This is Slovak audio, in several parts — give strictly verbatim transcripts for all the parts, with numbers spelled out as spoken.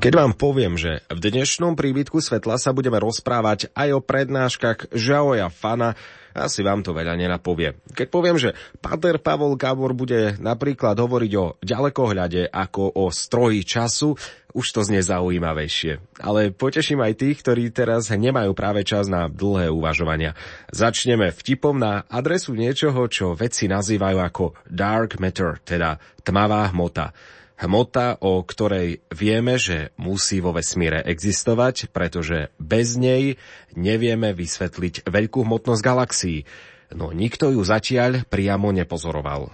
Keď vám poviem, že v dnešnom príbytku svetla sa budeme rozprávať aj o prednáškach Zhaoja Fana, asi vám to veľa nenapovie. Keď poviem, že pater Pavol Gabor bude napríklad hovoriť o ďalekohľade ako o stroji času, už to znie zaujímavejšie. Ale poteším aj tých, ktorí teraz nemajú práve čas na dlhé uvažovania. Začneme vtipom na adresu niečoho, čo vedci nazývajú ako Dark Matter, teda tmavá hmota. Hmota, o ktorej vieme, že musí vo vesmíre existovať, pretože bez nej nevieme vysvetliť veľkú hmotnosť galaxií. No nikto ju zatiaľ priamo nepozoroval.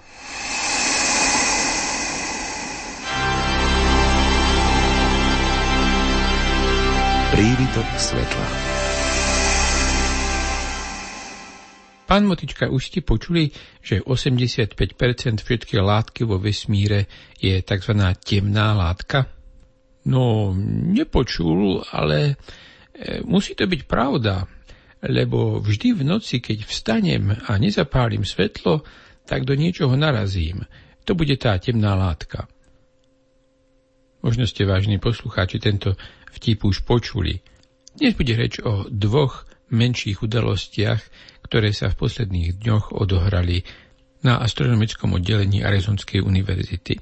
Prívitok svetla. Pán Motička, už ste počuli, že osemdesiatpäť percent všetkej látky vo vesmíre je tzv. Temná látka? No, nepočul, ale e, musí to byť pravda, lebo vždy v noci, keď vstanem a nezapálim svetlo, tak do niečoho narazím. To bude tá temná látka. Možno ste, vážni poslucháči, tento vtip už počuli. Dnes bude reč o dvoch menších udalostiach, ktoré sa v posledných dňoch odohrali na astronomickom oddelení Arizonskej univerzity.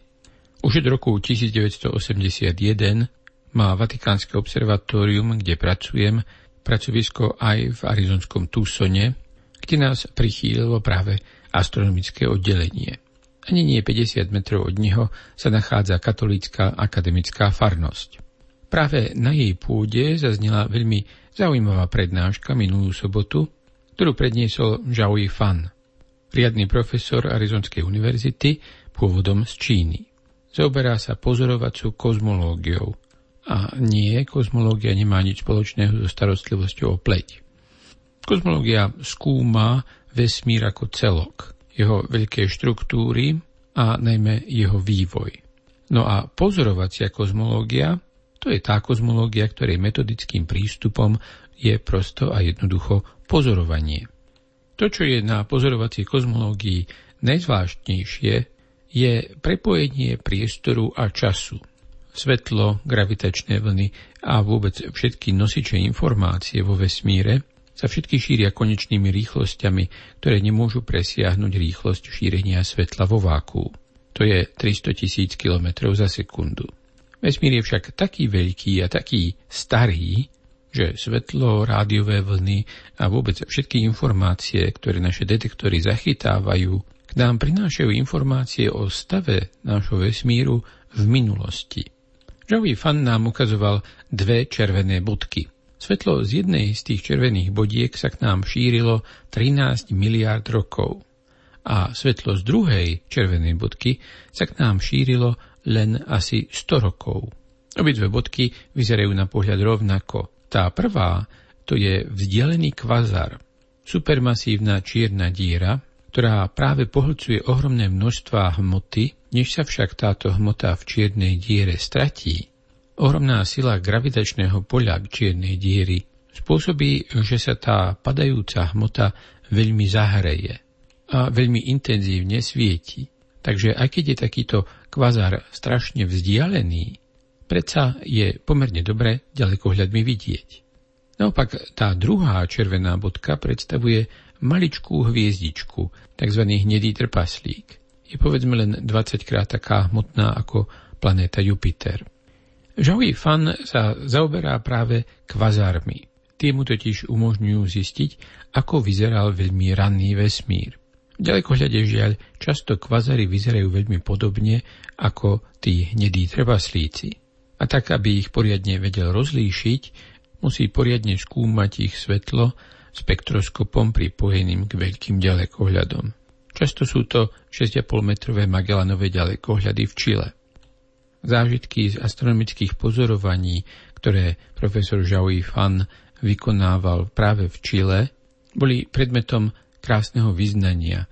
Už od roku devätnásťstoosemdesiatjeden má Vatikánske observatórium, kde pracujem, pracovisko aj v arizonskom Tucsone, kde nás prichýlilo práve astronomické oddelenie. Ani nie päťdesiat metrov od neho sa nachádza katolícka akademická farnosť. Práve na jej pôde zaznela veľmi zaujímavá prednáška minulú sobotu, ktorú predniesol Zhao Yifan, riadny profesor Arizonskej univerzity, pôvodom z Číny. Zaoberá sa pozorovacou kozmológiou. A nie, kozmológia nemá nič spoločného so starostlivosťou o pleť. Kozmológia skúma vesmír ako celok, jeho veľké štruktúry a najmä jeho vývoj. No a pozorovacia kozmológia, to je tá kozmológia, ktorej metodickým prístupom je prosto a jednoducho pozorovanie. To, čo je na pozorovacej kozmológii najzvláštnejšie, je prepojenie priestoru a času. Svetlo, gravitačné vlny a vôbec všetky nosiče informácie vo vesmíre sa všetky šíria konečnými rýchlosťami, ktoré nemôžu presiahnuť rýchlosť šírenia svetla vo vákuu. To je tristotisíc kilometrov za sekundu. Vesmír je však taký veľký a taký starý, že svetlo, rádiové vlny a vôbec všetky informácie, ktoré naše detektory zachytávajú, k nám prinášajú informácie o stave nášho vesmíru v minulosti. Zhao Yifan nám ukazoval dve červené bodky. Svetlo z jednej z tých červených bodiek sa k nám šírilo trinásť miliárd rokov a svetlo z druhej červenej bodky sa k nám šírilo len asi sto rokov. Obidve bodky vyzerajú na pohľad rovnako. Tá prvá, to je vzdialený kvazar, supermasívna čierna diera, ktorá práve pohľcuje ohromné množstvá hmoty, než sa však táto hmota v čiernej diere stratí. Ohromná sila gravitačného poľa k čiernej diery spôsobí, že sa tá padajúca hmota veľmi zahreje a veľmi intenzívne svieti. Takže aj keď je takýto kvazar strašne vzdialený, predsa je pomerne dobre ďalekohľadmi vidieť. Naopak tá druhá červená bodka predstavuje maličkú hviezdičku, tzv. Hnedý trpaslík. Je povedzme len dvadsaťkrát taká hmotná ako planéta Jupiter. Zhao Yifan sa zaoberá práve kvazármi. Tie mu totiž umožňujú zistiť, ako vyzeral veľmi ranný vesmír. V ďalekohľade žiaľ často kvazary vyzerajú veľmi podobne ako tí hnedí trpaslíci. A tak, aby ich poriadne vedel rozlíšiť, musí poriadne skúmať ich svetlo spektroskopom pripojeným k veľkým ďalekohľadom. Často sú to šesť a pol metrové Magellanove ďalekohľady v Čile. Zážitky z astronomických pozorovaní, ktoré profesor Zhao Yifan vykonával práve v Čile, boli predmetom krásneho vyznania,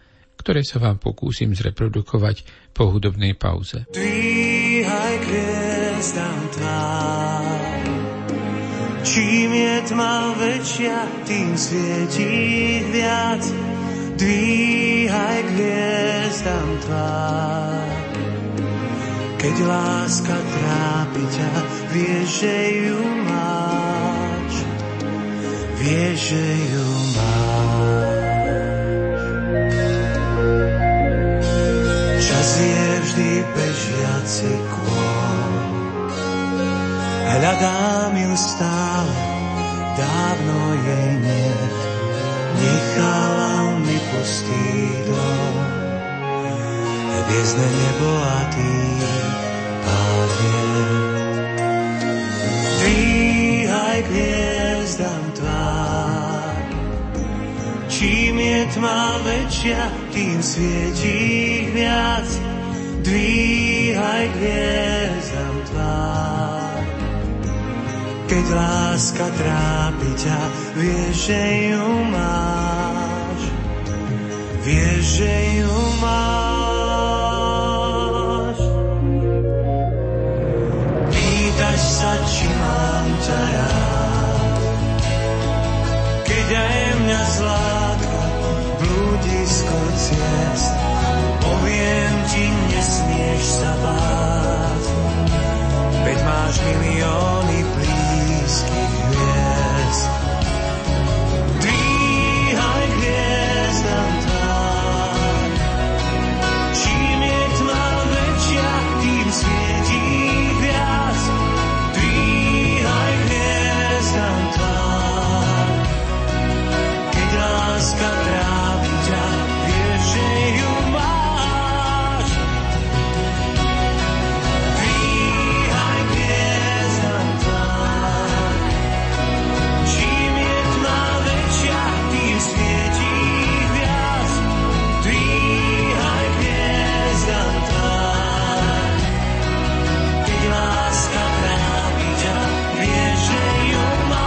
ktoré sa vám pokúsim zreprodukovať po hudobnej pauze. Znam tma, čím je tma väčšia, tým svieti viac. Dvíhaj hviezdam tvár, k Keď láska trápi ťa, vieš, že ju máš, vieš, že ju máš. Čas je vždy bežiaci kôň, hľadám ju stále, dávno jej niet, nechala mi pustý dom. Hviezdne nebo a ty pár hviezd. Dvíhaj k hviezdám tvár, čím je tma väčšia, tým svietí viac. Dvíhaj k hviezdám tvár, keď láska trápi ťa, vieš, že ju máš, vieš, že ju máš. Či mám ťa rád, keď aj mňa zlátka blúdi skôr ciest, poviem ti, nesmieš sa báť, veď máš milióny blízkych hviezd. Dvíhaj k hviezdam tvár, čím je tma väčšia, tým svietí viac. Keď láska trápi ťa, vieš, že ju máš. Dvíhaj k hviezdam tvár, čím je tma väčšia, tým svietí viac. Dvíhaj k hviezdam tvár, keď láska trápi ťa, vieš, že ju máš.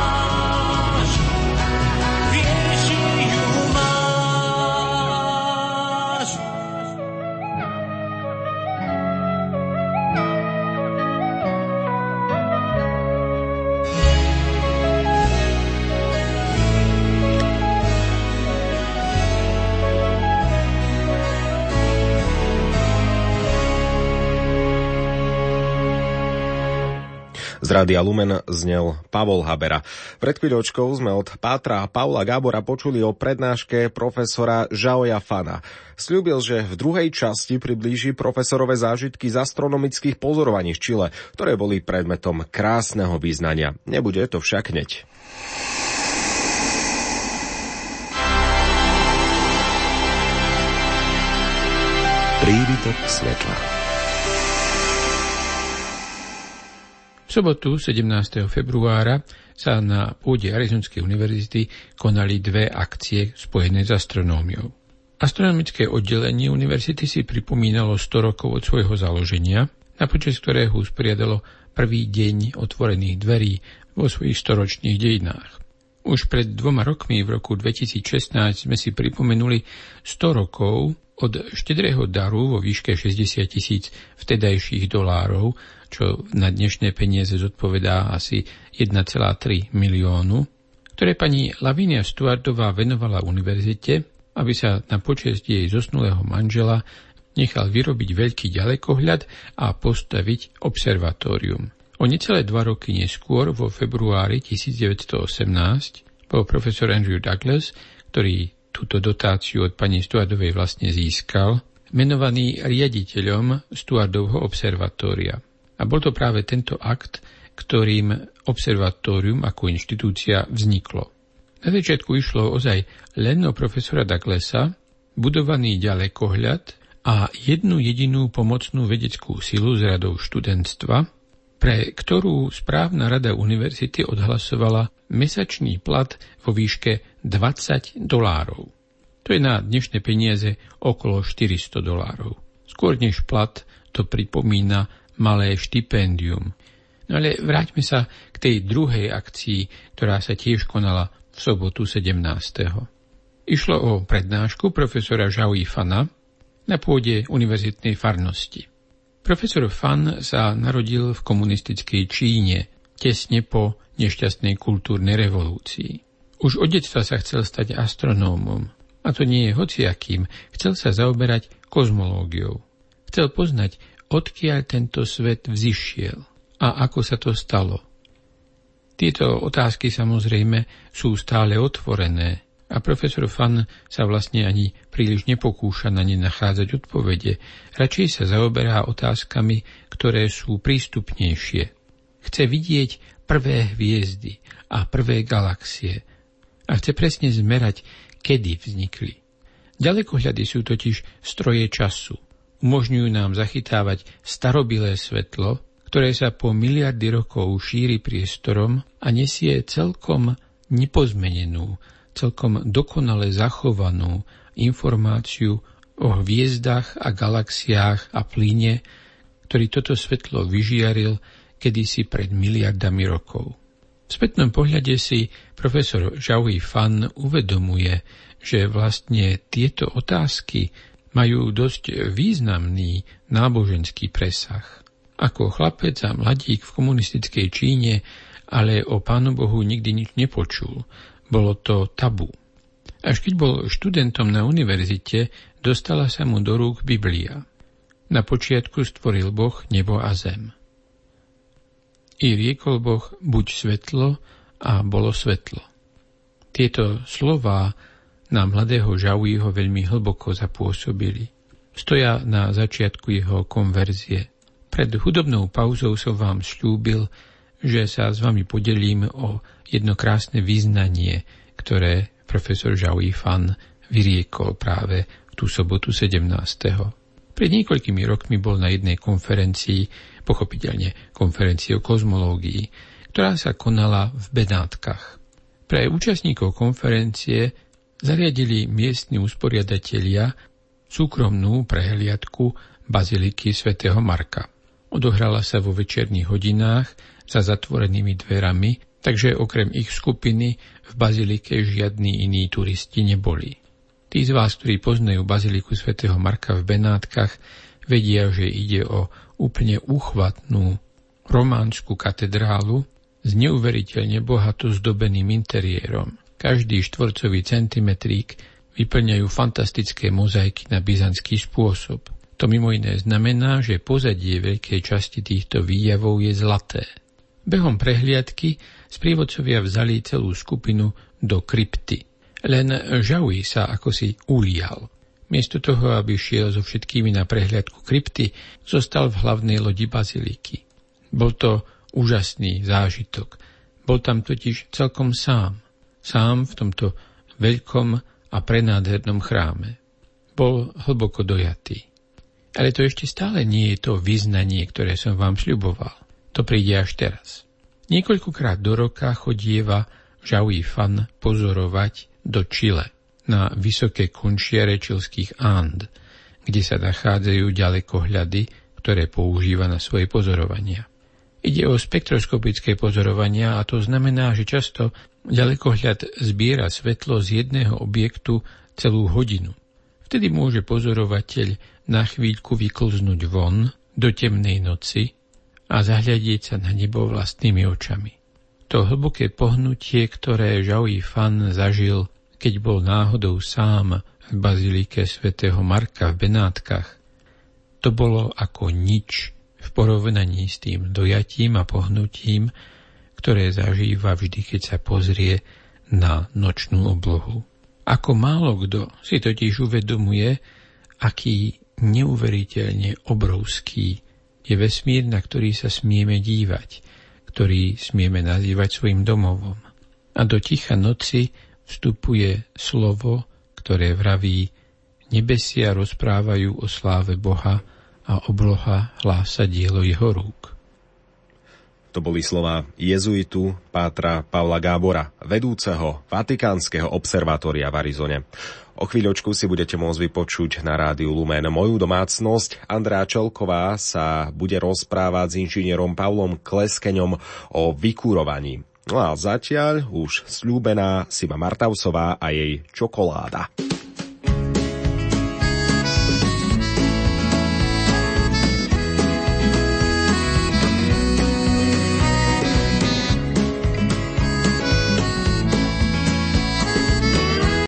Z Rádia Lumen znel Pavol Habera. Pred chvíľočkou sme od pátra Pavla Gabora počuli o prednáške profesora Zhao Yifana. Sľúbil, že v druhej časti priblíži profesorove zážitky z astronomických pozorovaní z Čile, ktoré boli predmetom krásneho význania. Nebude to však hneď. Prívitok svetla. V sobotu sedemnásteho februára sa na pôde Arizonskej univerzity konali dve akcie spojené s astronómiou. Astronomické oddelenie univerzity si pripomínalo sto rokov od svojho založenia, na počas ktorého usporiadalo prvý deň otvorených dverí vo svojich storočných dejinách. Už pred dvoma rokmi v roku dvetisícšestnásť sme si pripomenuli sto rokov od štedrého daru vo výške šesťdesiat tisíc vtedajších dolárov, čo na dnešné peniaze zodpovedá asi jeden celá tri miliónu, ktoré pani Lavinia Stewardová venovala univerzite, aby sa na počesť jej zosnulého manžela nechal vyrobiť veľký ďalekohľad a postaviť observatórium. O necelé dva roky neskôr, vo februári devätnásť osemnásť, bol profesor Andrew Douglass, ktorý túto dotáciu od pani Stewardovej vlastne získal, menovaný riaditeľom Stewardovho observatória. A bol to práve tento akt, ktorým observatórium ako inštitúcia vzniklo. Na začiatku išlo ozaj len o profesora Douglassa, budovaný ďalekohľad a jednu jedinú pomocnú vedeckú silu z radou študentstva, pre ktorú správna rada univerzity odhlasovala mesačný plat vo výške dvadsať dolárov. To je na dnešné peniaze okolo štyristo dolárov. Skôr než plat to pripomína malé štipendium. No ale vráťme sa k tej druhej akcii, ktorá sa tiež konala v sobotu sedemnásteho Išlo o prednášku profesora Zhao Yifana na pôde univerzitnej farnosti. Profesor Fan sa narodil v komunistickej Číne, tesne po nešťastnej kultúrnej revolúcii. Už od detstva sa chcel stať astronómom, a to nie je hociakým, chcel sa zaoberať kozmológiou. Chcel poznať odkiaľ tento svet vzišiel a ako sa to stalo. Tieto otázky samozrejme sú stále otvorené a profesor Fan sa vlastne ani príliš nepokúša na ne nachádzať odpovede, radšej sa zaoberá otázkami, ktoré sú prístupnejšie. Chce vidieť prvé hviezdy a prvé galaxie a chce presne zmerať, kedy vznikli. Ďalekohľady sú totiž stroje času. Umožňujú nám zachytávať starobilé svetlo, ktoré sa po miliardy rokov šíri priestorom a nesie celkom nepozmenenú, celkom dokonale zachovanú informáciu o hviezdách a galaxiách a plyne, ktorý toto svetlo vyžiaril kedysi pred miliardami rokov. V spätnom pohľade si profesor Zhao Yifan uvedomuje, že vlastne tieto otázky majú dosť významný náboženský presah. Ako chlapec a mladík v komunistickej Číne, ale o Pánu Bohu nikdy nič nepočul. Bolo to tabu. Až keď bol študentom na univerzite, dostala sa mu do rúk Biblia. Na počiatku stvoril Boh nebo a zem. I riekol Boh, buď svetlo, a bolo svetlo. Tieto slová na mladého Zhaoího veľmi hlboko zapôsobili. Stoja na začiatku jeho konverzie. Pred hudobnou pauzou som vám slúbil, že sa s vami podelím o jedno krásne vyznanie, ktoré profesor Zhao Yifan vyriekol práve tú sobotu sedemnásteho Pred niekoľkými rokmi bol na jednej konferencii, pochopiteľne konferencii o kozmológii, ktorá sa konala v Benátkach. Pre účastníkov konferencie zariadili miestni usporiadatelia súkromnú prehliadku Baziliky svätého Marka. Odohrala sa vo večerných hodinách za zatvorenými dverami, takže okrem ich skupiny v bazilike žiadni iní turisti neboli. Tí z vás, ktorí poznajú Baziliku svätého Marka v Benátkach, vedia, že ide o úplne úchvatnú románsku katedrálu s neuveriteľne bohato zdobeným interiérom. Každý štvorcový centimetrík vyplňajú fantastické mozaiky na byzantský spôsob. To mimo iné znamená, že pozadie veľkej časti týchto výjavov je zlaté. Behom prehliadky sprievodcovia vzali celú skupinu do krypty. Len Zhaoí sa akosi ulial. Miesto toho, aby šiel so všetkými na prehliadku krypty, zostal v hlavnej lodi baziliky. Bol to úžasný zážitok. Bol tam totiž celkom sám. Sám v tomto veľkom a prenádhernom chráme. Bol hlboko dojatý. Ale to ešte stále nie je to vyznanie, ktoré som vám sľuboval. To príde až teraz. Niekoľkokrát do roka chodieva Zhao Yifan pozorovať do Čile, na vysoké končiare čilských And, kde sa nachádzajú ďalekohľady, ktoré používa na svoje pozorovania. Ide o spektroskopické pozorovania a to znamená, že často ďalekohľad zbiera svetlo z jedného objektu celú hodinu. Vtedy môže pozorovateľ na chvíľku vyklznúť von do temnej noci a zahľadieť sa na nebo vlastnými očami. To hlboké pohnutie, ktoré Zhao Yifan zažil, keď bol náhodou sám v bazilike svätého Marka v Benátkach, to bolo ako nič v porovnaní s tým dojatím a pohnutím, ktoré zažíva vždy, keď sa pozrie na nočnú oblohu. Ako málo kto si totiž uvedomuje, aký neuveriteľne obrovský je vesmír, na ktorý sa smieme dívať, ktorý smieme nazývať svojim domovom. A do ticha noci vstupuje slovo, ktoré vraví: nebesia rozprávajú o sláve Boha a obloha hlása dielo jeho rúk. To boli slová jezuitu pátra Pavla Gábora, vedúceho Vatikánskeho observatória v Arizone. O chvíľočku si budete môcť vypočuť na rádiu Lumen Moju domácnosť. Andrea Čelková sa bude rozprávať s inžinierom Pavlom Kleskeňom o vykurovaní. No a zatiaľ už sľúbená Sima Martavcová a jej čokoláda.